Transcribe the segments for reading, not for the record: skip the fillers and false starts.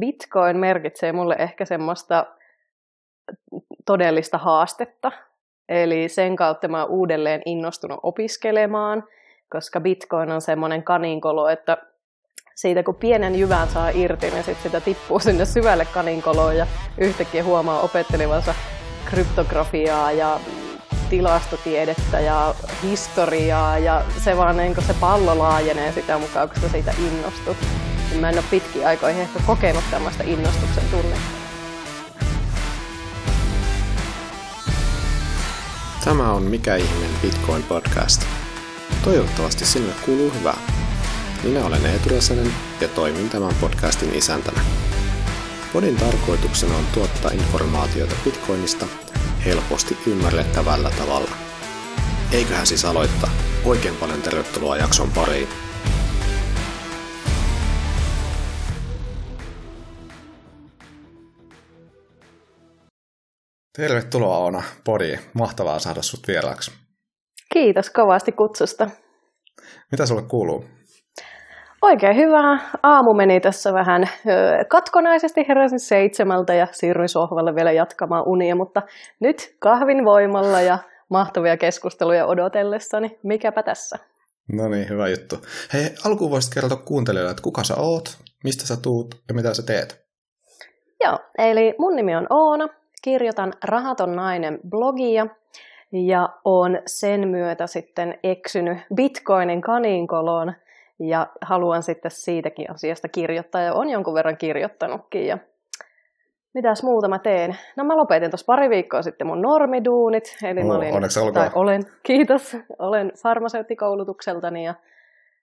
Bitcoin merkitsee mulle ehkä semmoista todellista haastetta. Eli sen kautta mä oon uudelleen innostunut opiskelemaan, koska Bitcoin on semmoinen kaninkolo, että siitä kun pienen jyvän saa irti, niin sitten sitä tippuu sinne syvälle kaninkoloon ja yhtäkkiä huomaa opettelevansa kryptografiaa ja tilastotiedettä ja historiaa, ja se vaan niin kun se pallo laajenee sitä mukaan, kun sä siitä innostut. Mä en ole pitkiä aikoihin ehkä kokenut tällaista innostuksen tunnetta. Tämä on Mikä ihmeen Bitcoin-podcast. Toivottavasti sinulle kuuluu hyvää. Minä olen Eetu Räsänen ja toimin tämän podcastin isäntänä. Podin tarkoituksena on tuottaa informaatiota Bitcoinista helposti ymmärrettävällä tavalla. Eiköhän siis aloittaa. Oikein paljon tervetuloa jakson pariin. Tervetuloa Oona Podiin. Mahtavaa saada sut vieraaksi. Kiitos kovasti kutsusta. Mitä sulle kuuluu? Oikein hyvää. Aamu meni tässä vähän katkonaisesti. Heräsin 7 ja siirryin sohvalle vielä jatkamaan unia, mutta nyt kahvin voimalla ja mahtavia keskusteluja odotellessani. Mikäpä tässä? No niin, hyvä juttu. Hei, alkuun voisit kertoa kuuntelijoille, että kuka sä oot, mistä sä tuut ja mitä sä teet? Joo, eli mun nimi on Oona. Kirjoitan Rahaton nainen -blogia ja olen sen myötä sitten eksynyt Bitcoinin kaninkoloon ja haluan sitten siitäkin asiasta kirjoittaa ja olen jonkun verran kirjoittanutkin. Ja mitäs muuta mä teen? No mä lopetin tuossa 2 viikkoa sitten mun normiduunit. Eli olen farmaseuttikoulutukseltani ja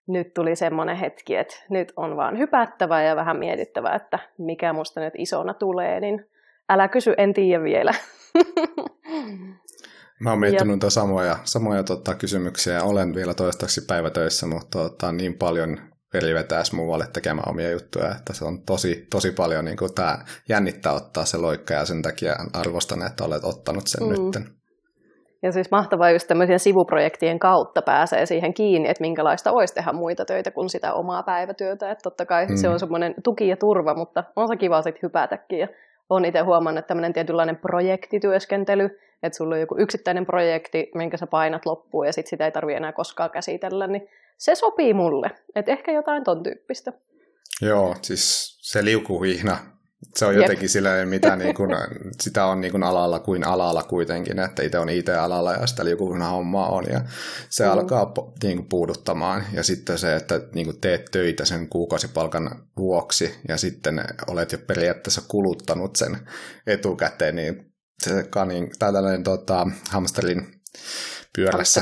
nyt tuli semmoinen hetki, että nyt on vaan hypättävä ja vähän mietittävä, että mikä musta nyt isona tulee, niin älä kysy, en tiedä vielä. Mä oon miettinyt noita samoja kysymyksiä. Olen vielä toistaiseksi päivätöissä, mutta niin paljon veri vetäisi muualle tekemään omia juttuja, että se on tosi paljon niin kuin tää jännittää ottaa se loikka, ja sen takia arvostan, että olet ottanut sen nytten. Ja siis mahtavaa just tämmöisen sivuprojektien kautta pääsee siihen kiinni, että minkälaista olisi tehdä muita töitä kuin sitä omaa päivätyötä. Että totta kai se on semmoinen tuki ja turva, mutta on se kiva sitten hypätäkin. Olen itse huomannut, että tämmöinen tietynlainen projektityöskentely, että sulla on joku yksittäinen projekti, minkä sä painat loppuun ja sit sitä ei tarvitse enää koskaan käsitellä, niin se sopii mulle. Että ehkä jotain ton tyyppistä. Joo, siis se liukuhihna. Se on jotenkin silleen, mitä niin kun, sitä on niin kun alalla kuitenkin, että itse on IT-alalla ja sitä liukuhihna-hommaa on ja se alkaa niin kun puuduttamaan. Ja sitten se, että niin kun teet töitä sen kuukausipalkan vuoksi ja sitten olet jo periaatteessa kuluttanut sen etukäteen, niin se tällainen hamsterin pyörässä,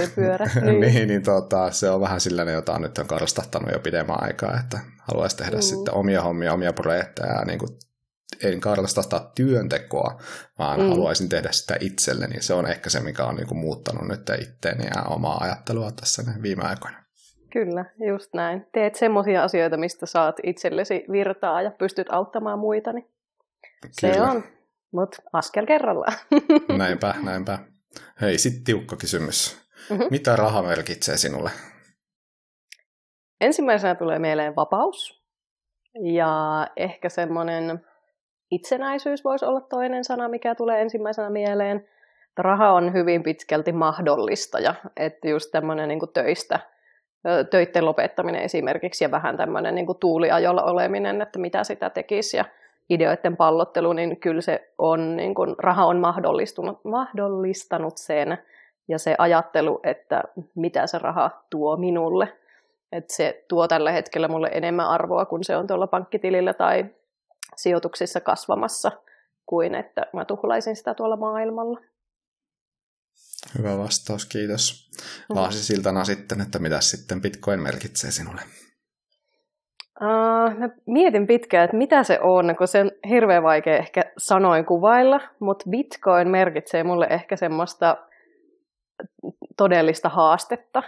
se on vähän silleen, jota nyt on karstahtanut jo pidemmän aikaa, että haluaisi tehdä sitten omia hommia, omia projekteja ja niin kun en kartasta työntekoa, vaan haluaisin tehdä sitä itselleni. Se on ehkä se, mikä on niinku muuttanut nyt itteeni ja omaa ajattelua tässä viime aikoina. Kyllä, just näin. Teet semmoisia asioita, mistä saat itsellesi virtaa ja pystyt auttamaan muita. Niin se on, mutta askel kerrallaan. Näinpä. Hei, sit tiukka kysymys. Mitä raha merkitsee sinulle? Ensimmäisenä tulee mieleen vapaus ja ehkä semmoinen itsenäisyys voisi olla toinen sana, mikä tulee ensimmäisenä mieleen. Raha on hyvin pitkälti mahdollistaja, että just tämmöinen niin kuin töitten lopettaminen esimerkiksi ja vähän tämmöinen niin kuin tuuliajolla oleminen, että mitä sitä tekisi ja ideoiden pallottelu, niin kyllä se on, niin kuin, raha on mahdollistanut sen ja se ajattelu, että mitä se raha tuo minulle. Että se tuo tällä hetkellä mulle enemmän arvoa, kun se on tuolla pankkitilillä tai sijoituksissa kasvamassa, kuin että mä tuhlaisin sitä tuolla maailmalla. Hyvä vastaus, kiitos. Laasisiltana sitten, että mitä sitten Bitcoin merkitsee sinulle? Mä mietin pitkään, että mitä se on, kun se on hirveän vaikea ehkä sanoin kuvailla, mutta Bitcoin merkitsee mulle ehkä semmoista todellista haastetta.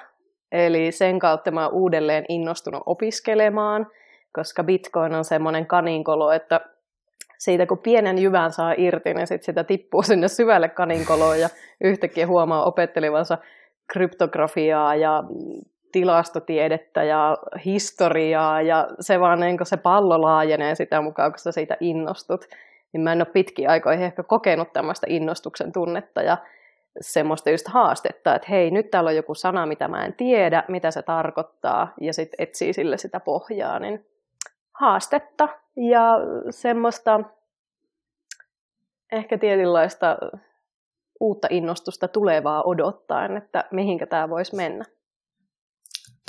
Eli sen kautta mä oon uudelleen innostunut opiskelemaan, koska Bitcoin on semmoinen kaninkolo, että siitä kun pienen jyvän saa irti, niin sitten sitä tippuu sinne syvälle kaninkoloon ja yhtäkkiä huomaa opettelevansa kryptografiaa ja tilastotiedettä ja historiaa, ja se vaan niin kun se pallo laajenee sitä mukaan, kun sä siitä innostut. Niin mä en ole pitkiä aikoihin ehkä kokenut tämmöistä innostuksen tunnetta ja semmoista just haastetta, että hei, nyt täällä on joku sana, mitä mä en tiedä, mitä se tarkoittaa, ja sitten etsii sille sitä pohjaa, niin haastetta ja semmoista ehkä tietynlaista uutta innostusta tulevaa odottaen, että mihinkä tämä voisi mennä.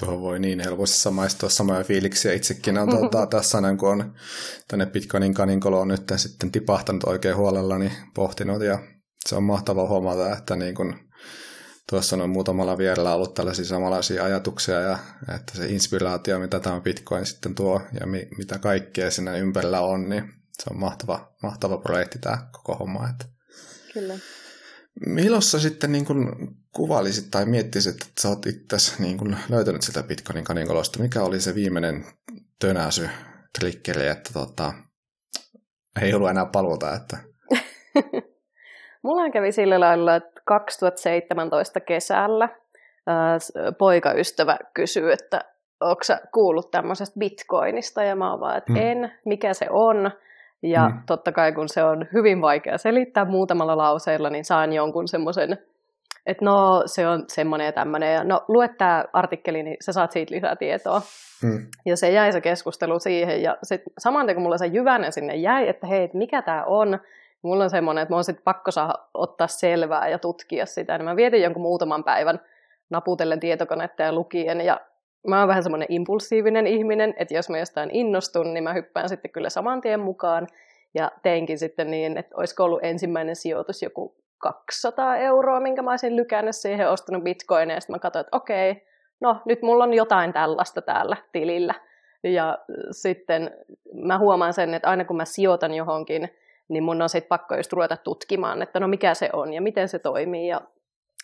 Tuohon voi niin helposti samaistua, samoja fiiliksiä itsekin antaa tässä sanan, kun on tänne Bitcoinin kaninkoloon nyt sitten tipahtanut oikein huolella, niin pohtinut, ja se on mahtavaa huomata, että niin kun tuossa on muutamalla vierellä ollut tällaisia samanlaisia ajatuksia, ja että se inspiraatio, mitä tämä Bitcoin sitten tuo, ja mitä kaikkea siinä ympärillä on, niin se on mahtava projekti tämä koko homma. Kyllä. Milloin sä sitten niin kun kuvailisit tai miettisit, että sä oot itse niin kun löytänyt sitä Bitcoinin kaninkolosta? Mikä oli se viimeinen tönäsy triggeri, että ei ollut enää paluuta? Että... Mulla kävi sillä lailla, että 2017 kesällä poikaystävä kysyi, että ootko sä kuullut tämmöisestä Bitcoinista? Ja mä oon vaan, että en, mikä se on? Ja totta kai, kun se on hyvin vaikea selittää muutamalla lauseella, niin saan jonkun semmoisen, että no, se on semmoinen ja tämmöinen, ja no, lue tämä artikkeli, niin sä saat siitä lisää tietoa. Ja se jäi se keskustelu siihen, ja sitten samantain, kun mulla se jyvänä sinne jäi, että hei, mikä tämä on, mulla on semmoinen, että mun on sitten pakko saada ottaa selvää ja tutkia sitä, niin mä vietin jonkun muutaman päivän naputellen tietokonetta ja lukien, ja mä oon vähän semmoinen impulsiivinen ihminen, että jos mä jostain innostun, niin mä hyppään sitten kyllä saman tien mukaan. Ja teinkin sitten niin, että olisiko ollut ensimmäinen sijoitus joku 200 €, minkä mä olisin lykännyt siihen, ostanut bitcoineja. Ja sitten mä katsoin, että okei, no nyt mulla on jotain tällaista täällä tilillä. Ja sitten mä huomaan sen, että aina kun mä sijoitan johonkin, niin mun on sitten pakko just ruveta tutkimaan, että no mikä se on ja miten se toimii ja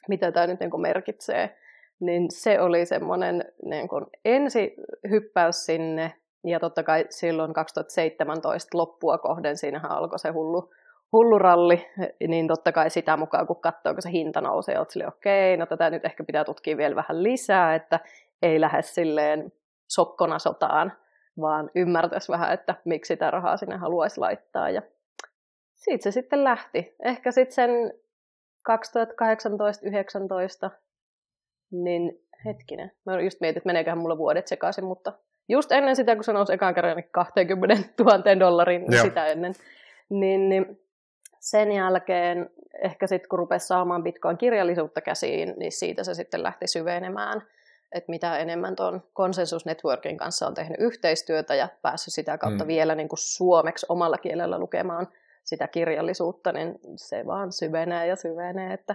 mitä tämä nyt niinku merkitsee. Niin se oli semmoinen niin kuin ensihyppäys sinne, ja totta kai silloin 2017 loppua kohden, siinähän alkoi se hulluralli, niin totta kai sitä mukaan, kun katsoo, kun se hinta nousee, oot silleen, okei, no tätä nyt ehkä pitää tutkia vielä vähän lisää, että ei lähde silleen sokkona sotaan, vaan ymmärtäisi vähän, että miksi sitä rahaa sinne haluaisi laittaa, ja siitä se sitten lähti. Ehkä sitten sen 2018-19 niin hetkinen, mä just mietin, että meneeköhän mulla vuodet sekaisin, mutta just ennen sitä, kun se nousi ekaan kerran $20,000, joo, sitä ennen, niin sen jälkeen ehkä sitten, kun rupesi saamaan Bitcoin-kirjallisuutta käsiin, niin siitä se sitten lähti syvenemään, että mitä enemmän tuon Consensus Networkin kanssa on tehnyt yhteistyötä ja päässyt sitä kautta vielä niin kuin suomeksi omalla kielellä lukemaan sitä kirjallisuutta, niin se vaan syvenee ja syvenee, että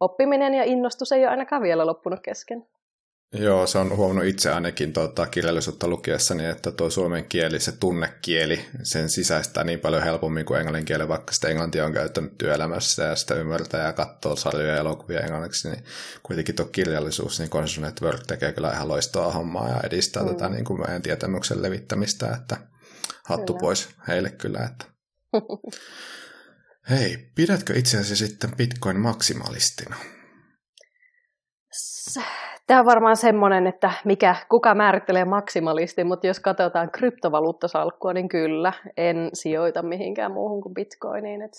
oppiminen ja innostus ei ole ainakaan vielä loppunut kesken. Joo, se on huomannut itse ainakin kirjallisuutta lukiessani, että tuo suomen kieli, se tunnekieli, sen sisäistää niin paljon helpommin kuin englannin kieli, vaikka sitä englantia on käyttänyt työelämässä ja sitä ymmärtää ja katsoo sarjoja ja elokuvia englanniksi, niin kuitenkin tuo kirjallisuus, niin Consensus Network tekee kyllä ihan loistavaa hommaa ja edistää tätä niin kuin meidän tietämyksen levittämistä, että hattu kyllä pois heille kyllä. Että. Hei, pidätkö itseäsi sitten Bitcoin-maksimalistina? Tämä on varmaan semmoinen, että kuka määrittelee maksimalistin, mutta jos katsotaan kryptovaluuttasalkkua, niin kyllä, en sijoita mihinkään muuhun kuin Bitcoiniin. Että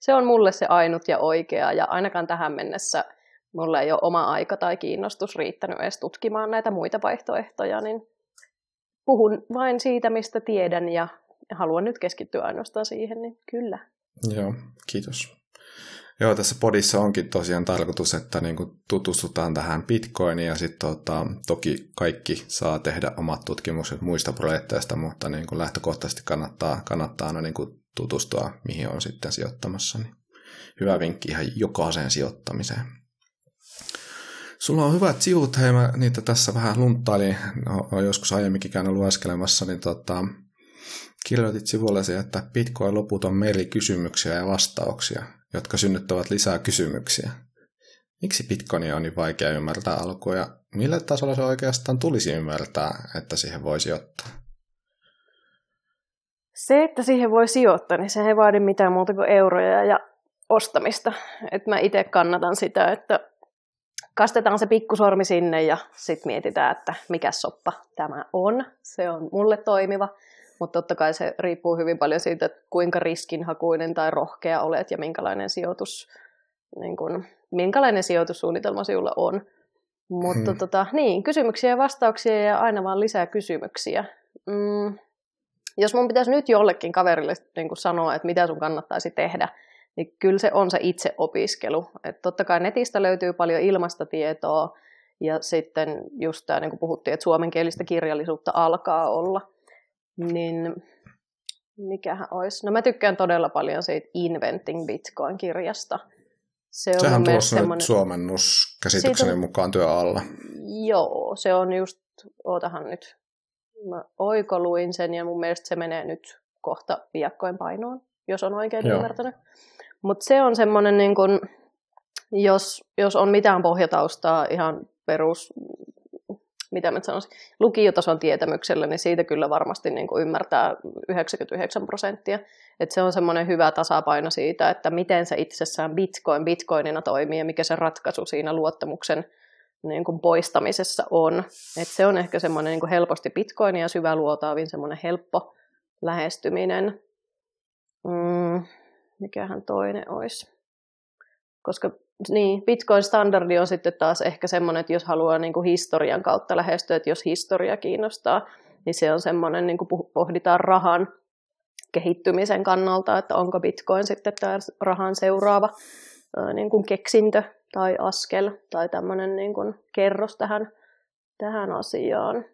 se on mulle se ainut ja oikea, ja ainakaan tähän mennessä mulla ei ole oma aika tai kiinnostus riittänyt edes tutkimaan näitä muita vaihtoehtoja, niin puhun vain siitä, mistä tiedän, ja haluan nyt keskittyä ainoastaan siihen, niin kyllä. Joo, kiitos. Joo, tässä podissa onkin tosiaan tarkoitus, että niinku tutustutaan tähän Bitcoiniin, ja sitten toki kaikki saa tehdä omat tutkimukset muista projekteista, mutta niinku lähtökohtaisesti kannattaa aina niinku tutustua, mihin on sitten sijoittamassa. Niin hyvä vinkki ihan jokaiseen sijoittamiseen. Sulla on hyvät sivut, hei, mä niitä tässä vähän lunttailin, olen joskus aiemminkin käynyt lueskelemassa, niin kirjoitit sivullesi, että Bitcoin loputon meri kysymyksiä ja vastauksia, jotka synnyttävät lisää kysymyksiä. Miksi Bitcoinia on niin vaikea ymmärtää alkuun, ja millä tasolla se oikeastaan tulisi ymmärtää, että siihen voi sijoittaa? Se, että siihen voi sijoittaa, niin se ei vaadi mitään muuta kuin euroja ja ostamista. Et mä itse kannatan sitä, että kastetaan se pikkusormi sinne ja sitten mietitään, että mikä soppa tämä on. Se on mulle toimiva, mutta totta kai se riippuu hyvin paljon siitä, että kuinka riskinhakuinen tai rohkea olet ja minkälainen sijoitussuunnitelma sinulla on. Mutta kysymyksiä ja vastauksia ja aina vaan lisää kysymyksiä. Jos mun pitäisi nyt jollekin kaverille niin sanoa, että mitä sun kannattaisi tehdä, niin kyllä se on se itse opiskelu. Et totta kai netistä löytyy paljon ilmaista tietoa ja sitten just tämä, niin kuin puhuttiin, että suomenkielistä kirjallisuutta alkaa olla. Niin mikähän olisi? No mä tykkään todella paljon siitä Inventing Bitcoin-kirjasta. Sehän on tuossa semmoinen suomennus käsitykseni mukaan työn alla. Joo, se on just, ootahan nyt, mä oikoluin sen ja mun mielestä se menee nyt kohta viakkoin painoon, jos on oikein ymmärtänyt. Mutta se on semmoinen, niin kun, jos on mitään pohjataustaa ihan perus, mitä mä sanoisin, lukiotason tietämyksellä, niin siitä kyllä varmasti niin kun ymmärtää 99%. Et se on semmoinen hyvä tasapaino siitä, että miten se itsessään bitcoinina toimii ja mikä se ratkaisu siinä luottamuksen niin kuin poistamisessa on. Et se on ehkä semmoinen niin kuin helposti bitcoinia ja syvä luotaavin semmoinen helppo lähestyminen. Mikähän toinen olisi? Koska niin, bitcoin-standardi on sitten taas ehkä semmoinen, että jos haluaa niin kuin historian kautta lähestyä, että jos historia kiinnostaa, niin se on semmoinen, niin kuin pohditaan rahan kehittymisen kannalta, että onko bitcoin sitten tämä rahan seuraava niin kuin keksintö tai askel tai tämmöinen niin kuin kerros tähän asiaan.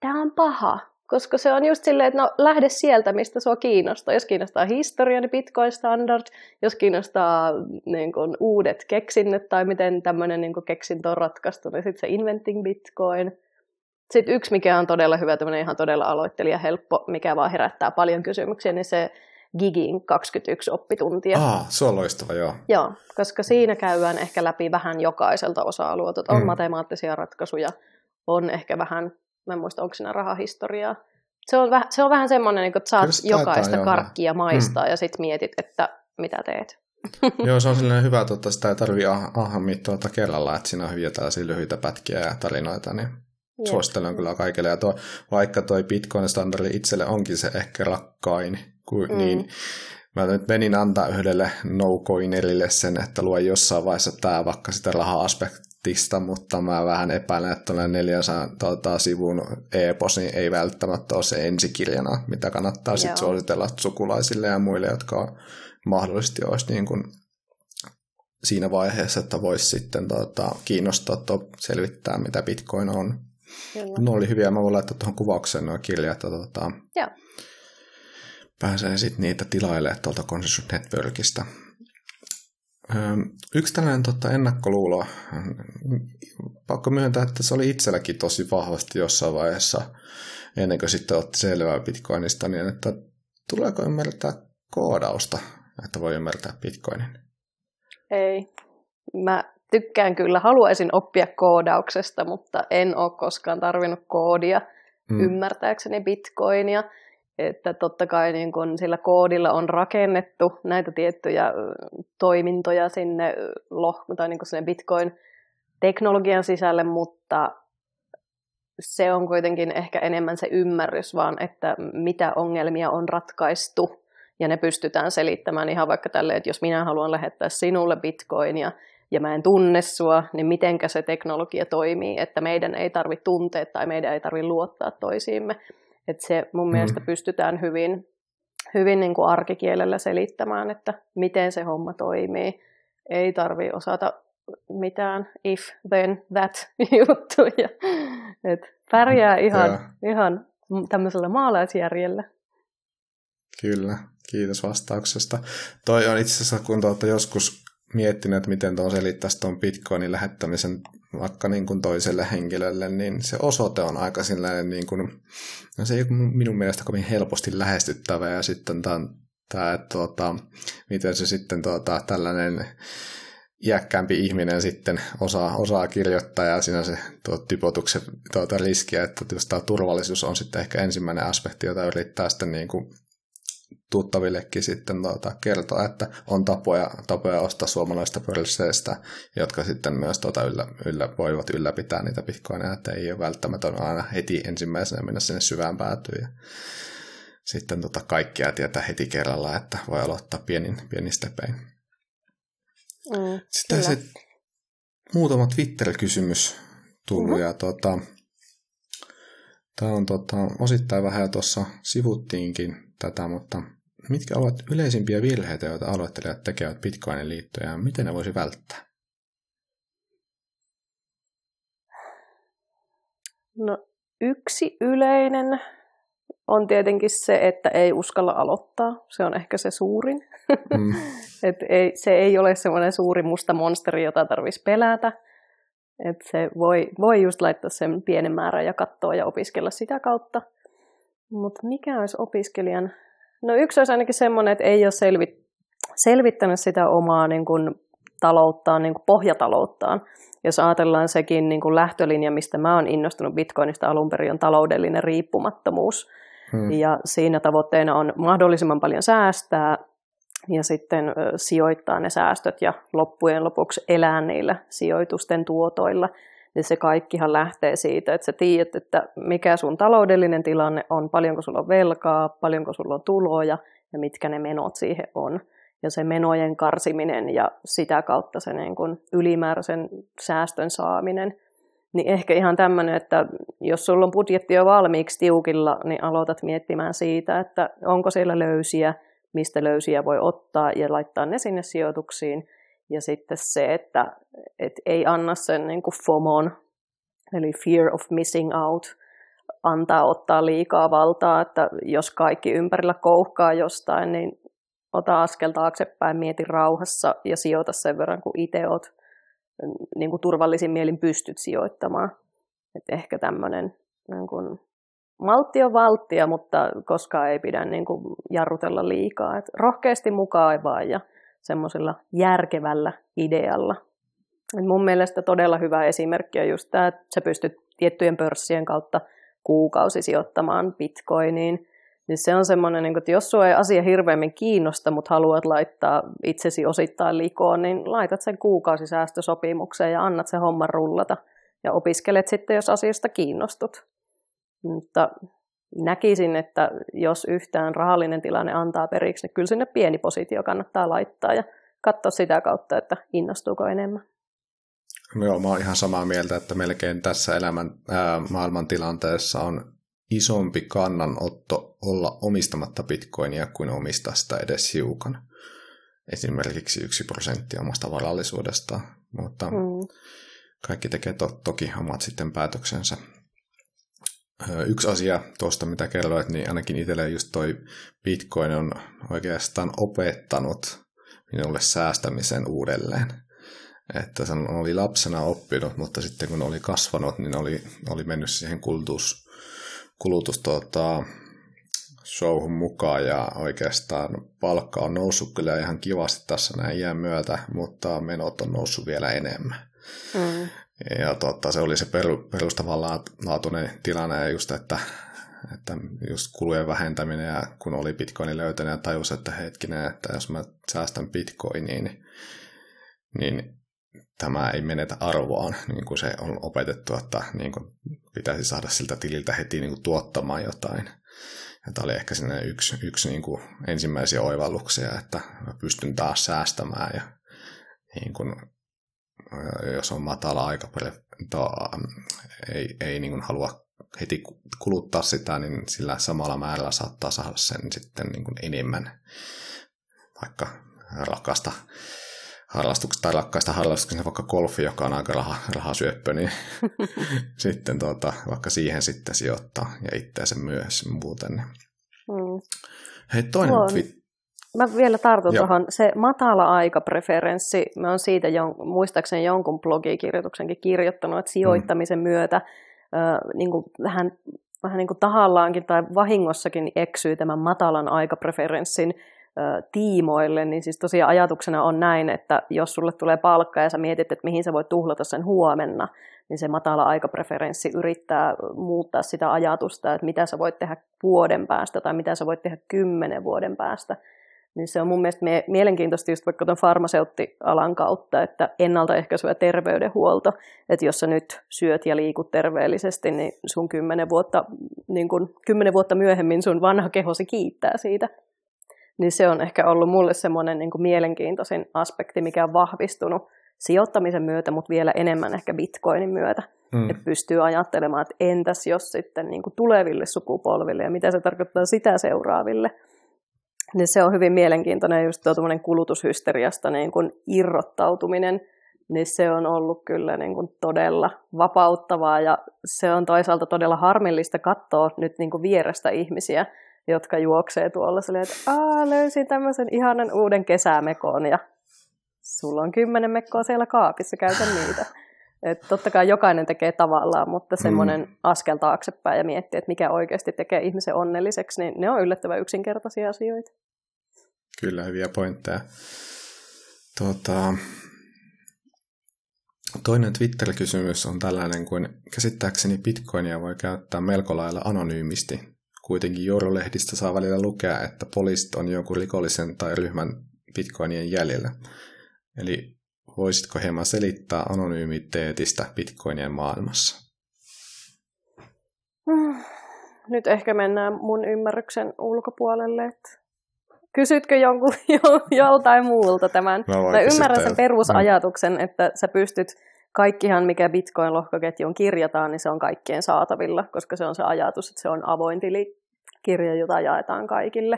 Tämä on paha, koska se on just silleen, että no lähde sieltä, mistä sua kiinnostaa. Jos kiinnostaa historia, niin Bitcoin standard. Jos kiinnostaa niin kuin uudet keksinnöt tai miten tämmöinen niin kuin keksintö on ratkaistu, niin sitten se Inventing Bitcoin. Sitten yksi, mikä on todella hyvä, tämmöinen ihan todella aloittelija helppo, mikä vaan herättää paljon kysymyksiä, niin se Gigin 21 oppituntia. Se on loistava, joo. Joo, koska siinä käydään ehkä läpi vähän jokaiselta osa-alueelta. On matemaattisia ratkaisuja, on ehkä vähän, mä en muista, onko siinä rahahistoriaa. Se on vähän semmoinen, että saat jokaista karkkia maistaa ja sitten mietit, että mitä teet. Joo, se on sellainen hyvä, että sitä ei tarvitse ahamia tuolta kerralla, että siinä on hyviä tällaisia lyhyitä pätkiä ja tarinoita, niin suosittelen kyllä kaikille. Ja vaikka toi Bitcoin-standardi itselle onkin se ehkä rakkain, niin mä nyt menin antaa yhdelle no-coinerille sen, että luen jossain vaiheessa tää vaikka sitä raha-aspektista, mutta mä vähän epäilen, että tuollainen 400 sivun e-posi niin ei välttämättä ole se ensikirjana, mitä kannattaa sitten suositella sukulaisille ja muille, jotka on, mahdollisesti olisi niin kuin siinä vaiheessa, että voisi sitten kiinnostaa selvittää, mitä Bitcoin on. No oli hyviä, mä voin laittaa tuohon kuvaukseen nuo kirjat. Joo. Pääsee sitten niitä tilailemaan tuolta Consensus Networkista. Yksi tällainen ennakkoluulo, pakko myöntää, että se oli itselläkin tosi vahvasti jossain vaiheessa, ennen kuin sitten otti selvää Bitcoinista, niin että tuleeko ymmärtää koodausta, että voi ymmärtää Bitcoinin? Ei. Mä tykkään kyllä, haluaisin oppia koodauksesta, mutta en ole koskaan tarvinnut koodia ymmärtääkseni Bitcoinia. Että totta kai niin kun sillä koodilla on rakennettu näitä tiettyjä toimintoja sinne tai niin kun sinne Bitcoin-teknologian sisälle, mutta se on kuitenkin ehkä enemmän se ymmärrys vaan, että mitä ongelmia on ratkaistu ja ne pystytään selittämään ihan vaikka tälleen, että jos minä haluan lähettää sinulle Bitcoinia ja mä en tunne sua, niin mitenkä se teknologia toimii, että meidän ei tarvitse tuntea tai meidän ei tarvitse luottaa toisiimme. Että se mun mielestä pystytään hyvin niin kuin arkikielellä selittämään, että miten se homma toimii. Ei tarvitse osata mitään if, then, that juttuja. Että pärjää ihan tämmöisellä maalaisjärjellä. Kyllä, kiitos vastauksesta. Toi on itse asiassa, kun olette joskus miettineet, miten tuon selittäisi tuon Bitcoinin lähettämisen vaikka niin kuin toiselle henkilölle, niin se osoite on aika sellainen, niin kuin, no se ei ole minun mielestä kovin helposti lähestyttävä, ja sitten miten se sitten tällainen iäkkäämpi ihminen sitten osaa kirjoittaa, ja siinä se typotuksen riskiä, että tämä turvallisuus on sitten ehkä ensimmäinen aspekti, jota yrittää sitten niin kuin tuttavillekin sitten kertoa, että on tapoja ostaa suomalaista pörseistä, jotka sitten myös voivat ylläpitää niitä bitcoineja, että ei ole välttämättä aina heti ensimmäisenä mennä sinne syvään päätyyn. Ja sitten kaikkia tietää heti kerralla, että voi aloittaa pienistä pein. Sitten kyllä. Se muutama Twitter-kysymys tullut, ja tämä on osittain vähän jo tuossa sivuttiinkin tätä, mutta mitkä ovat yleisimpiä virheitä, joita aloittelijat tekevät Bitcoinin liittyen ja miten ne voisi välttää? No, yksi yleinen on tietenkin se, että ei uskalla aloittaa. Se on ehkä se suurin. Et se ei ole semmoinen suuri musta monsteri, jota tarvitsisi pelätä. Et se voi just laittaa sen pienen määrän ja katsoa ja opiskella sitä kautta. Mutta mikä olisi opiskelijan? No yksi olisi ainakin semmoinen, että ei ole selvittänyt sitä omaa niin kun, talouttaan, niin kun, pohjatalouttaan. Jos ajatellaan sekin niin kun lähtölinja, mistä mä oon innostunut Bitcoinista alun perin, on taloudellinen riippumattomuus. Ja siinä tavoitteena on mahdollisimman paljon säästää ja sitten sijoittaa ne säästöt ja loppujen lopuksi elää niillä sijoitusten tuotoilla. Ja se kaikkihan lähtee siitä, että sä tiedät, että mikä sun taloudellinen tilanne on, paljonko sulla on velkaa, paljonko sulla on tuloja ja mitkä ne menot siihen on. Ja se menojen karsiminen ja sitä kautta se niin kuin ylimääräisen säästön saaminen. Niin ehkä ihan tämmöinen, että jos sulla on budjetti jo valmiiksi tiukilla, niin aloitat miettimään siitä, että onko siellä löysiä, mistä löysiä voi ottaa ja laittaa ne sinne sijoituksiin. Ja sitten se, että ei anna sen niin kuin FOMOn, eli fear of missing out, antaa ottaa liikaa valtaa, että jos kaikki ympärillä kouhkaa jostain, niin ota askel taaksepäin, mieti rauhassa ja sijoita sen verran, kun itse olet niin kuin turvallisin mielin pystyt sijoittamaan. Et ehkä tämmöinen niin kuin maltti on valttia, mutta koskaan ei pidä niin kuin jarrutella liikaa. Et rohkeasti mukaan vaan ja semmoisella järkevällä idealla. Et mun mielestä todella hyvä esimerkki on just tämä, että sä pystyt tiettyjen pörssien kautta kuukausi sijoittamaan bitcoiniin. Niin se on semmoinen, että jos sua ei asia hirveämmin kiinnosta, mutta haluat laittaa itsesi osittain likoon, niin laitat sen kuukausisäästösopimukseen ja annat sen homman rullata. Ja opiskelet sitten, jos asiasta kiinnostut. Mutta näkisin, että jos yhtään rahallinen tilanne antaa periksi, niin kyllä sinne pieni positio kannattaa laittaa ja katsoa sitä kautta, että innostuuko enemmän. No joo, mä oon ihan samaa mieltä, että melkein tässä maailmantilanteessa on isompi kannanotto olla omistamatta bitcoinia kuin omistaa sitä edes hiukan. Esimerkiksi 1% omasta varallisuudesta, mutta kaikki tekee toki omat sitten päätöksensä. Yksi asia tuosta, mitä kerroit, niin ainakin itselle just toi Bitcoin on oikeastaan opettanut minulle säästämisen uudelleen. Että sen oli lapsena oppinut, mutta sitten kun oli kasvanut, niin oli mennyt siihen kulutus-showhun mukaan ja oikeastaan palkka on noussut kyllä ihan kivasti tässä näin iän myötä, mutta menot on noussut vielä enemmän. Ja se oli se perustavanlaatuinen tilanne ja just, että just kulujen vähentäminen ja kun oli bitcoinin löytänyt ja tajus, että hetkinen, että jos mä säästän bitcoiniin, niin tämä ei menetä arvoaan, niin kuin se on opetettu, että niin kuin pitäisi saada siltä tililtä heti niin kuin tuottamaan jotain. Ja tämä oli ehkä yksi niin kuin ensimmäisiä oivalluksia, että mä pystyn taas säästämään ja niin kuin jos on matala aikapeli, ei niin kuin halua heti kuluttaa sitä, niin sillä samalla määrällä saattaa saada sen sitten niin kuin enemmän, vaikka rakkaista harrastuksista, vaikka golfi, joka on aika rahasyöppö, niin sitten vaikka siihen sitten sijoittaa ja itseänsä myös muuten. Hei, toinen Mä vielä tartun tuohon. Se matala aikapreferenssi, mä oon siitä muistaakseni jonkun blogikirjoituksenkin kirjoittanut, että sijoittamisen myötä niin kuin vähän niin kuin tahallaankin tai vahingossakin eksyy tämän matalan aikapreferenssin tiimoille, niin siis tosiaan ajatuksena on näin, että jos sulle tulee palkka ja sä mietit, että mihin sä voit tuhlata sen huomenna, niin se matala aikapreferenssi yrittää muuttaa sitä ajatusta, että mitä sä voit tehdä vuoden päästä tai mitä sä voit tehdä 10 vuoden päästä. Niin se on mun mielestä mielenkiintoista just vaikka tuon farmaseuttialan kautta, että ennaltaehkäisyä terveydenhuolto, että jos sä nyt syöt ja liikut terveellisesti, niin sun 10 vuotta, niin kun 10 vuotta myöhemmin sun vanha kehosi kiittää siitä. Niin se on ehkä ollut mulle semmoinen niin kuin mielenkiintoisin aspekti, mikä on vahvistunut sijoittamisen myötä, mutta vielä enemmän ehkä bitcoinin myötä. Että pystyy ajattelemaan, että entäs jos sitten niin kuin tuleville sukupolville ja mitä se tarkoittaa sitä seuraaville. Niin se on hyvin mielenkiintoinen just tuo tuommoinen kulutushysteriasta niin kuin irrottautuminen. Niin se on ollut kyllä niin kuin todella vapauttavaa ja se on toisaalta todella harmillista katsoa nyt niin kuin vierestä ihmisiä, jotka juoksee tuolla silleen, että löysin tämmöisen ihanan uuden kesämekon ja sulla on 10 mekkoa siellä kaapissa, käytä niitä. Että totta kai jokainen tekee tavallaan, mutta semmoinen askel taaksepäin ja miettii, että mikä oikeasti tekee ihmisen onnelliseksi, niin ne on yllättävän yksinkertaisia asioita. Kyllä, hyviä pointteja. Toinen Twitter-kysymys on tällainen kuin, käsittääkseni bitcoinia voi käyttää melko lailla anonyymisti. Kuitenkin Euro-lehdistä saa välillä lukea, että poliisit on jonkun rikollisen tai ryhmän bitcoinien jäljellä. Eli voisitko hieman selittää anonymiteetistä bitcoinien maailmassa? Nyt ehkä mennään mun ymmärryksen ulkopuolelle. Kysytkö joltain muulta tämän? Mä ymmärrän sen perusajatuksen, että sä pystyt... Kaikkihan, mikä Bitcoin-lohkoketjuun kirjataan, niin se on kaikkien saatavilla, koska se on se ajatus, että se on avoin tilikirja, jota jaetaan kaikille.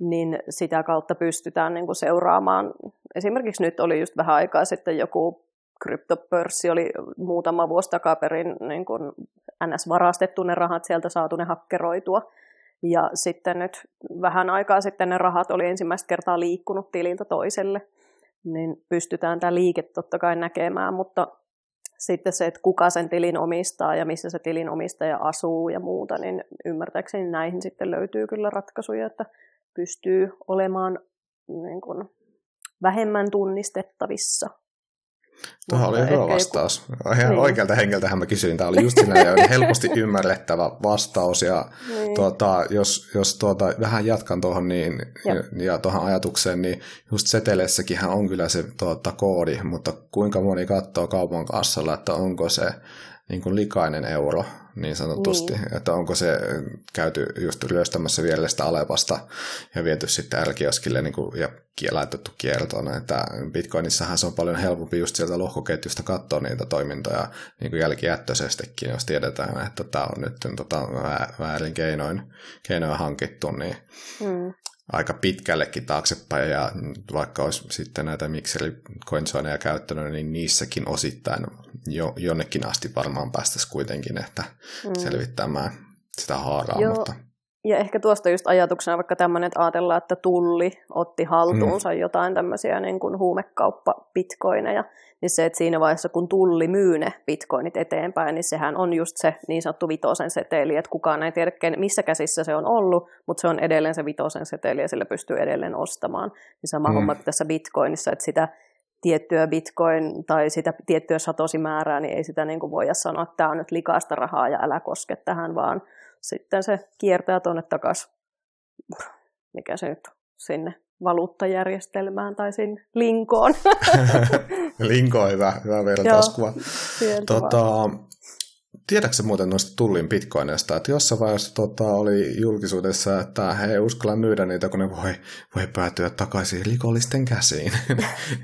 Niin sitä kautta pystytään niin kuin seuraamaan. Esimerkiksi nyt oli just vähän aikaa sitten joku kryptopörssi, oli muutama vuosi takaperin niin kuin NS-varastettu ne rahat, sieltä saatu ne hakkeroitua. Ja sitten nyt vähän aikaa sitten ne rahat oli ensimmäistä kertaa liikkunut tililtä toiselle. Niin pystytään tämä liike totta kai näkemään, mutta sitten se, että kuka sen tilin omistaa ja missä se tilin omistaja asuu ja muuta, niin ymmärtääkseni näihin sitten löytyy kyllä ratkaisuja, että pystyy olemaan niin kuin vähemmän tunnistettavissa. Tuohan oli hyvä vastaus. Ihan niin. Oikealta henkeltähän mä kysyin. Tämä oli just sellainen helposti ymmärrettävä vastaus. Ja niin. Jos vähän jatkan tuohon niin, ja tuohon ajatukseen, niin just seteleissäkinhän on kyllä se koodi, mutta kuinka moni katsoo kaupan kassalla, että onko se niin kuin likainen euro niin sanotusti, niin. Että onko se käyty just ryöstämässä vierestä Alepasta ja viety sitten R-kioskille niin kuin, ja laitettu kiertoon, että Bitcoinissahan se on paljon helpompi just sieltä lohkoketjusta katsoa niitä toimintoja niin kuin jälkijättöisestikin, jos tiedetään, että tämä on nyt väärin keinoin hankittu, niin aika pitkällekin taaksepäin ja vaikka olisi sitten näitä mikseli-coinsoineja käyttänyt, niin niissäkin osittain jonnekin asti varmaan päästäisiin kuitenkin että selvittämään sitä haaraa. Joo. Mutta... Ja ehkä tuosta just ajatuksena vaikka tämmöinen, että ajatellaan, että tulli otti haltuunsa jotain tämmöisiä niin kuin huumekauppa-bitcoineja, niin se, että siinä vaiheessa kun tulli myy ne bitcoinit eteenpäin, niin sehän on just se niin sanottu vitosen seteli, että kukaan ei tiedä, missä käsissä se on ollut, mutta se on edelleen se vitosen seteli ja sillä pystyy edelleen ostamaan. Ja sama homma tässä bitcoinissa, että sitä tiettyä bitcoin tai sitä tiettyä satosimäärää, niin ei sitä niin kuin voida sanoa, että tämä on nyt likaista rahaa ja älä koske tähän, vaan sitten se kiertää tuonne takaisin, mikä se nyt sinne valuuttajärjestelmään tai sinne linkoon. Linko on hyvä vertauskuva. Tiedätkö sä muuten noista tullin bitcoineista, että jossain vaiheessa oli julkisuudessa, että he ei uskalla myydä niitä, kun ne voi päätyä takaisin rikollisten käsiin.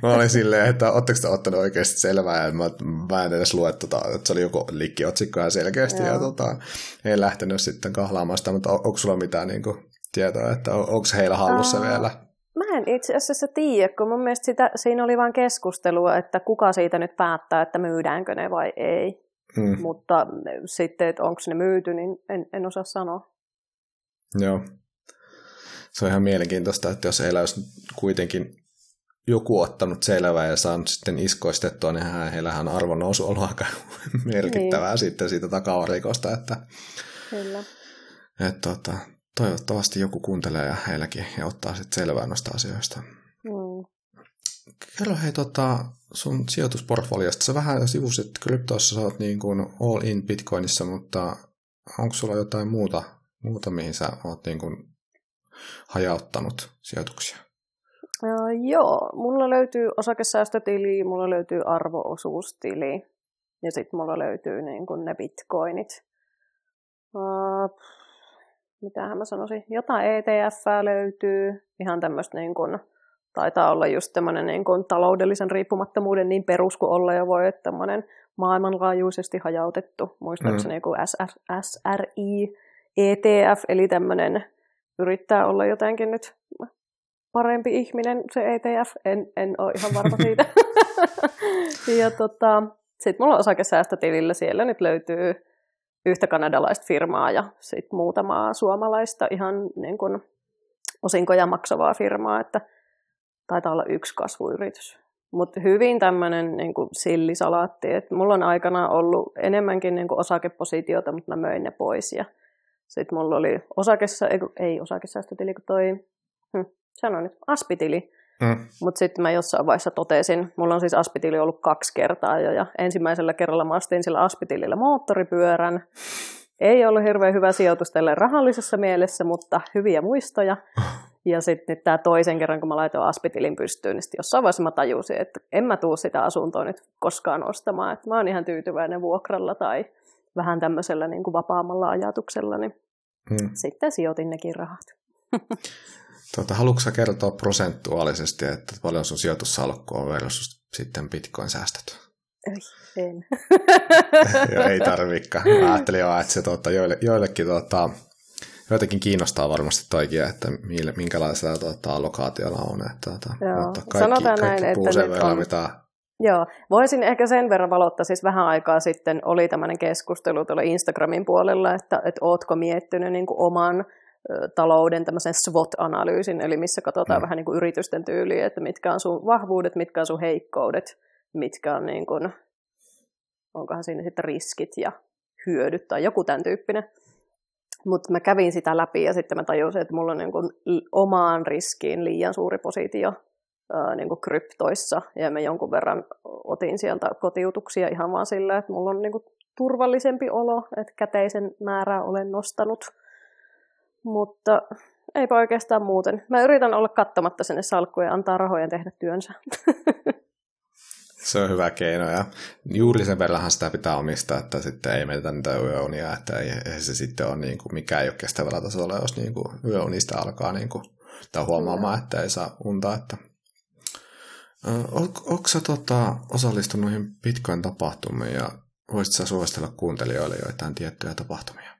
Mä olin silleen, että ootteko te ottanut oikeasti selvää, että mä en edes lue, että se oli joku likkiotsikkoja selkeästi, ja en lähtenyt sitten kahlaamaan sitä, mutta onko sulla mitään niin kuin tietoa, että onko heillä hallussa vielä? Mä en itse asiassa tiedä, kun mun mielestä siinä oli vaan keskustelua, että kuka siitä nyt päättää, että myydäänkö ne vai ei. Mutta sitten, että onko ne myyty, niin en osaa sanoa. Joo. Se on ihan mielenkiintoista, että jos heillä olisi kuitenkin joku ottanut selvää ja saanut sitten iskoistettua, niin heillähän arvonnousu on ollut aika merkittävää niin. Sitten siitä takavarikosta. Että, kyllä. toivottavasti joku kuuntelee heilläkin ja ottaa sitten selvää noista asioista. Kerro hei sun sijoitusportfoliosta. Sä vähän sivusit kryptoissa, sä oot niin kuin all in Bitcoinissa, mutta onko sulla jotain muuta mihin sä oot niin kuin hajauttanut sijoituksia? Joo, mulla löytyy osakesäästötili, mulla löytyy arvo-osuustili ja sitten mulla löytyy niin kuin ne bitcoinit. Mitähän mä sanoisin? Jotain ETF:ää löytyy, ihan tämmöistä niin kuin taitaa olla just tämmöinen niin kuin taloudellisen riippumattomuuden niin perus kuin olla ja voi, että tämmöinen maailmanlaajuisesti hajautettu, muistaakseni joku SRI ETF, eli tämmöinen yrittää olla jotenkin nyt parempi ihminen se ETF, en ole ihan varma siitä. Ja sitten mulla on osakesäästötilillä, siellä nyt löytyy yhtä kanadalaista firmaa ja sitten muutamaa suomalaista ihan niin kuin osinkoja maksavaa firmaa, että taitaa olla yksi kasvuyritys. Mutta hyvin tämmöinen niin kuin sillisalaatti, että mulla on aikanaan ollut enemmänkin niin kuin osakepositiota, mutta mä möin ne pois. Ja sitten mulla oli osakesäästötili, kun toi, sano nyt, aspitili. Mutta sitten mä jossain vaiheessa totesin, mulla on siis aspitili ollut 2 kertaa jo, ja ensimmäisellä kerralla mä astin sillä aspitilillä moottoripyörän. Ei ollut hirveän hyvä sijoitus tälle rahallisessa mielessä, mutta hyviä muistoja. Ja sitten tämä toisen kerran, kun mä laitoin aspitilin pystyyn, niin sitten jossain vaiheessa mä tajusin, että en mä tuu sitä asuntoa nyt koskaan ostamaan. Et mä oon ihan tyytyväinen vuokralla tai vähän tämmöisellä niin kuin vapaammalla ajatuksella, niin sitten sijoitin nekin rahat. Haluatko sä kertoa prosentuaalisesti, että paljon sun sijoitussalkku on versus sitten bitcoin-säästöt? En. Ei tarvikaan. Mä ajattelin jo, että se joillekin jotenkin kiinnostaa varmasti toikin, että minkälaisella allokaatiolla on. Että, kaikki puu sen verran, mitä... Joo, voisin ehkä sen verran valottaa, siis vähän aikaa sitten oli tämmöinen keskustelu tuolla Instagramin puolella, että ootko miettinyt niin kuin oman talouden tämmöisen SWOT-analyysin, eli missä katsotaan vähän niin kuin yritysten tyyliä, että mitkä on sun vahvuudet, mitkä on sun heikkoudet, mitkä on niin kuin, onkohan siinä sitten riskit ja hyödyt tai joku tämän tyyppinen. Mutta mä kävin sitä läpi ja sitten mä tajusin, että mulla on niin kuin omaan riskiin liian suuri positio niin kuin kryptoissa, ja mä jonkun verran otin sieltä kotiutuksia ihan vaan sillä, että mulla on niin kuin turvallisempi olo, että käteisen määrää olen nostanut. Mutta eipä oikeastaan muuten. Mä yritän olla katsomatta sinne salkkuun ja antaa rahojen tehdä työnsä. Se on hyvä keino, ja juuri sen verranhan sitä pitää omistaa, että sitten ei menetä niitä yöunia, että ei se sitten ole niin kuin, mikä ei ole kestävällä tasolla, jos niin kuin yöunista alkaa niin kuin, tai huomaamaan, että ei saa unta. Että... Oletko sä osallistunut noihin Bitcoin-tapahtumiin ja voisitko sä suositella kuuntelijoille joitain tiettyjä tapahtumia?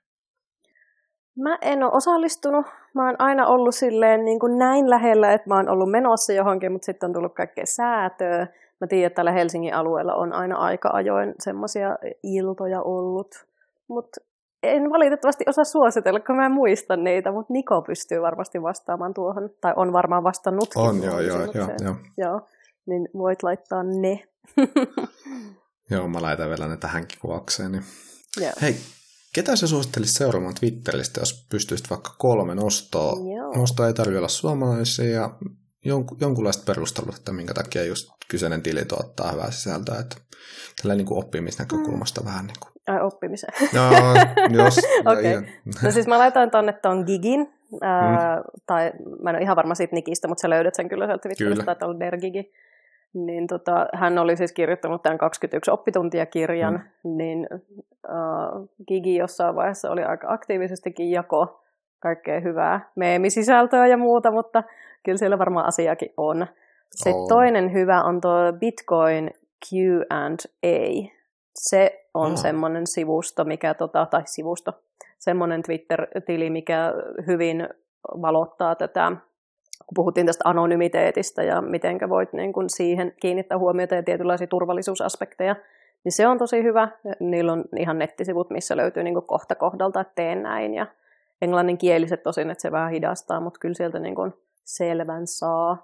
Mä en ole osallistunut. Mä oon aina ollut silleen niin kuin näin lähellä, että mä oon ollut menossa johonkin, mutta sitten on tullut kaikkea säätöä. Mä tiedän, että täällä Helsingin alueella on aina aika ajoin semmoisia iltoja ollut, mutta en valitettavasti osaa suositella, kun mä en muista niitä, mutta Niko pystyy varmasti vastaamaan tuohon, tai on varmaan vastannutkin. On, joo. Niin voit laittaa ne. Joo, mä laitan vielä ne tähänkin kuvakseen. Hei, ketä sä suosittelisit seuraamaan Twitteristä, jos pystyisit vaikka 3 nostoa? Nostoa ei tarvitse olla suomalaisia, jonkunlaista perustelua, että minkä takia just kyseinen tili tuottaa hyvää sisältöä. Tällainen niin kuin oppimisnäkökulmasta vähän niin kuin. Ai oppimiseen. Okei. Okay. No siis mä laitan tuonne tuon Gigin, tai mä en ole ihan varma siitä Nikistä, mutta sä löydät sen kyllä sieltä Twitteristä, taitaa olla Dergigi. Niin hän oli siis kirjoittanut tämän 21 oppituntia-kirjan, niin Gigi jossain vaiheessa oli aika aktiivisestikin jako kaikkea hyvää meemisisältöä ja muuta, mutta kyllä siellä varmaan asiakin on. Sitten toinen hyvä on tuo Bitcoin Q&A. Se on semmoinen sivusto, mikä, semmoinen Twitter-tili, mikä hyvin valottaa tätä, kun puhuttiin tästä anonymiteetistä ja miten voit niin kun siihen kiinnittää huomiota ja tietynlaisia turvallisuusaspekteja, niin se on tosi hyvä. Niillä on ihan nettisivut, missä löytyy niin kun kohta kohdalta, että teen näin. Ja englanninkieliset tosin, että se vähän hidastaa, mutta kyllä sieltä niin kun selvän saa.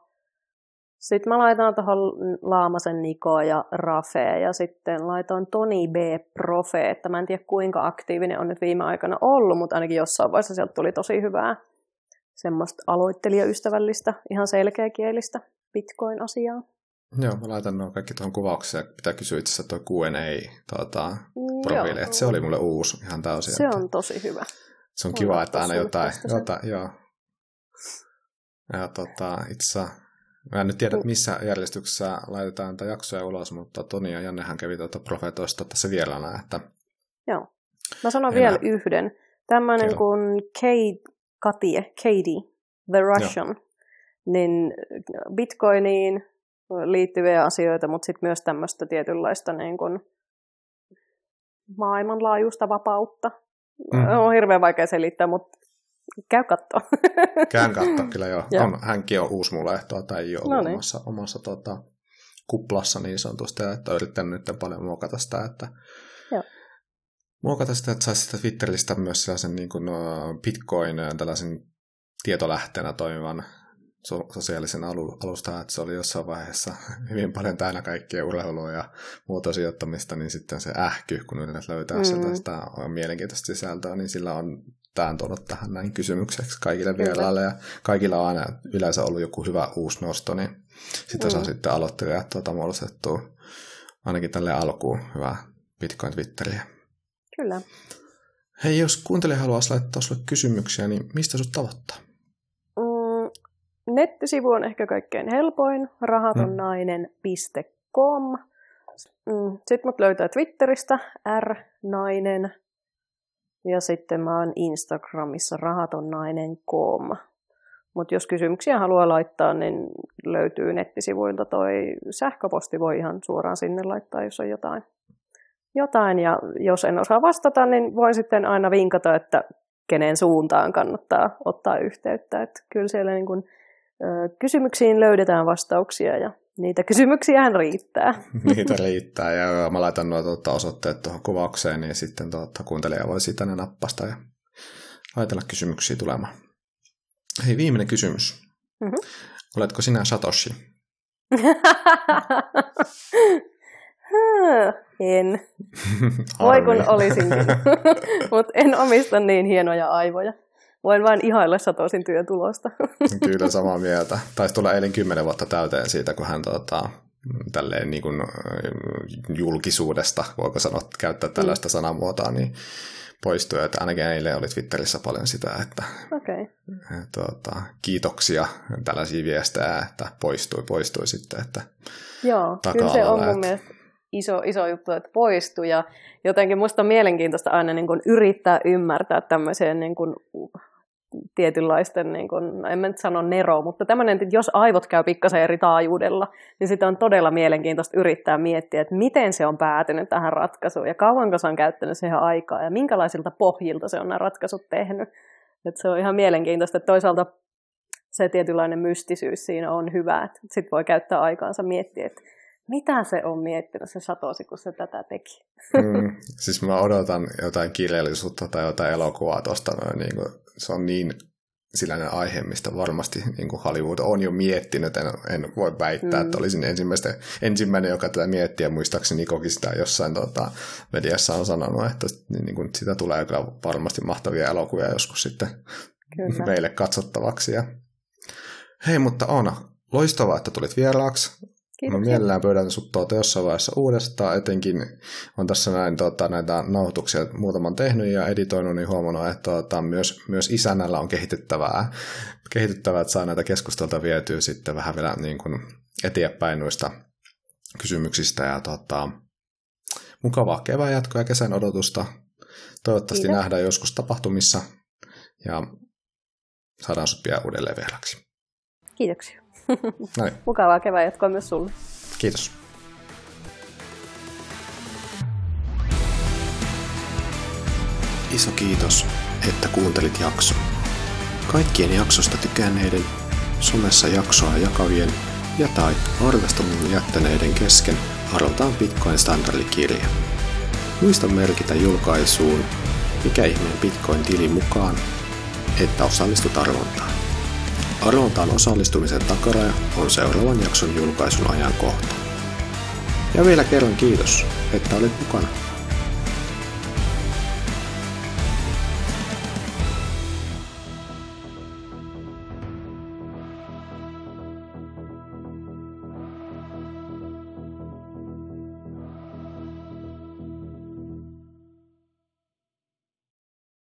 Sitten mä laitan tuohon Laamasen Nikoa ja Rafea ja sitten laitoin Toni B. Profeetta. Mä en tiedä kuinka aktiivinen on nyt viime aikana ollut, mutta ainakin jossain vaiheessa sieltä tuli tosi hyvää semmoista aloittelijaystävällistä, ihan selkeäkielistä Bitcoin-asiaa. Joo, mä laitan nuo kaikki tuohon kuvaukseen. Pitää kysyä itse asiassa tuo Q&A-profiili, että se oli mulle uusi ihan täysin. Se on tosi hyvä. Se on kiva, että aina jotain joo. Ja itse asiassa mä en nyt tiedä, missä järjestyksessä laitetaan tätä jaksoja ulos, mutta Toni ja Jannehan kävi profetoista tässä vielä näin. Että joo. Mä sanon vielä yhden. Tällainen kuin Katie, The Russian, niin Bitcoiniin liittyviä asioita, mutta sitten myös tämmöistä tietynlaista niin kuin maailmanlaajuista vapautta. On hirveän vaikea selittää, mutta käy katsoa. Käyn katsoa, kyllä joo. Hänkin on uusi mulle ehtoa tai ei ole omassa kuplassa niin sanotusti, että olen yrittänyt nyt paljon muokata sitä, että saisi sitä Twitteristä myös sellaisen niin kuin Bitcoin tällaisen tietolähteenä toimivan sosiaalisen alustan, että se oli jossain vaiheessa hyvin paljon täynnä kaikkea urheilua ja muuta sijoittamista, niin sitten se ähky, kun yleensä löytää sitä mielenkiintoista sisältöä, niin sillä on tämän tuonut tähän näin kysymykseksi kaikille vieraille, ja kaikilla on aina yleensä ollut joku hyvä uusi nosto, niin sitä saa sitten aloittelijat muodostettua ainakin tälle alkuun hyvää Bitcoin-Twitteriä. Kyllä. Hei, jos kuuntelija haluaisi laittaa sulle kysymyksiä, niin mistä sut tavoittaa? Nettisivu on ehkä kaikkein helpoin, rahatonnainen.com. Sitten mut löytää Twitteristä, r-nainen, ja sitten mä oon Instagramissa rahatonnainen.com. Mutta jos kysymyksiä haluaa laittaa, niin löytyy nettisivuilta toi sähköposti, voi ihan suoraan sinne laittaa, jos on jotain. Ja jos en osaa vastata, niin voin sitten aina vinkata, että kenen suuntaan kannattaa ottaa yhteyttä. Et kyllä siellä niin kun kysymyksiin löydetään vastauksia ja niitä kysymyksiähän riittää. Niitä riittää ja mä laitan nuo osoitteet tuohon kuvaukseen, niin sitten kuuntelija voi siitä ne nappasta ja laitella kysymyksiä tulemaan. Hei, viimeinen kysymys. Oletko sinä Satoshi? En. Voi kun olisinkin, mutta en omista niin hienoja aivoja. Voin vain ihailla Satosin työtulosta. Kyllä samaa mieltä. Taisi tulla eilen 10 vuotta täyteen siitä, kun hän tälleen niin kuin julkisuudesta, voiko sanoa, käyttää tällaista sanamuotoa, niin poistui. Että ainakin eilen oli Twitterissä paljon sitä, että kiitoksia tällaisia viestejä, että poistui sitten. Että joo, kyllä se on mun mielestä iso juttu, että poistui. Ja jotenkin musta on mielenkiintoista aina niin kuin yrittää ymmärtää tämmöiseen niin kuin tietynlaisten, niin kuin, en mä nyt sano nero, mutta tämmöinen, että jos aivot käy pikkasen eri taajuudella, niin sitä on todella mielenkiintoista yrittää miettiä, että miten se on päätynyt tähän ratkaisuun ja kauanko se on käyttänyt siihen aikaa ja minkälaisilta pohjilta se on nämä ratkaisut tehnyt. Että se on ihan mielenkiintoista, että toisaalta se tietynlainen mystisyys siinä on hyvä, että sit voi käyttää aikaansa miettiä, että mitä se on miettinyt se Satoshi, kun se tätä teki? Siis mä odotan jotain kirjallisuutta tai jotain elokuvaa tuosta. Niin se on niin sellainen aihe, mistä varmasti niin kuin Hollywood on jo miettinyt. En voi väittää, että olisin ensimmäinen, joka tätä miettii. Ja muistaakseni Nikokin sitä jossain mediassa on sanonut, että niin kuin sitä tulee kyllä varmasti mahtavia elokuvia joskus sitten meille katsottavaksi. Ja hei, mutta Oona, loistavaa, että tulit vieraaksi. Mä mielellään pyydän sut jossain vaiheessa uudestaan, etenkin on tässä näin näitä nauhoituksia muutaman tehnyt ja editoinut, niin huomannut, että myös isännällä on kehitettävää, että saa näitä keskustelta vietyä sitten vähän vielä niin kuin eteenpäin noista kysymyksistä ja mukavaa kevään jatkoa ja kesän odotusta. Toivottavasti nähdään joskus tapahtumissa ja saadaan sut pian uudelleen vieraksi. Kiitoksia. Noin. Mukavaa kevään jatkoa myös sulle. Kiitos. Iso kiitos, että kuuntelit jakson. Kaikkien jaksosta tykänneiden, somessa jaksoa jakavien ja tai arvostelun jättäneiden kesken arvotaan Bitcoin-standardikirja. Muista merkitä julkaisuun Mikä ihmeen Bitcoin-tili mukaan, että osallistut arvontaan. Arvontaan osallistumisen takaraja on seuraavan jakson julkaisun ajankohta. Ja vielä kerran kiitos, että olit mukana.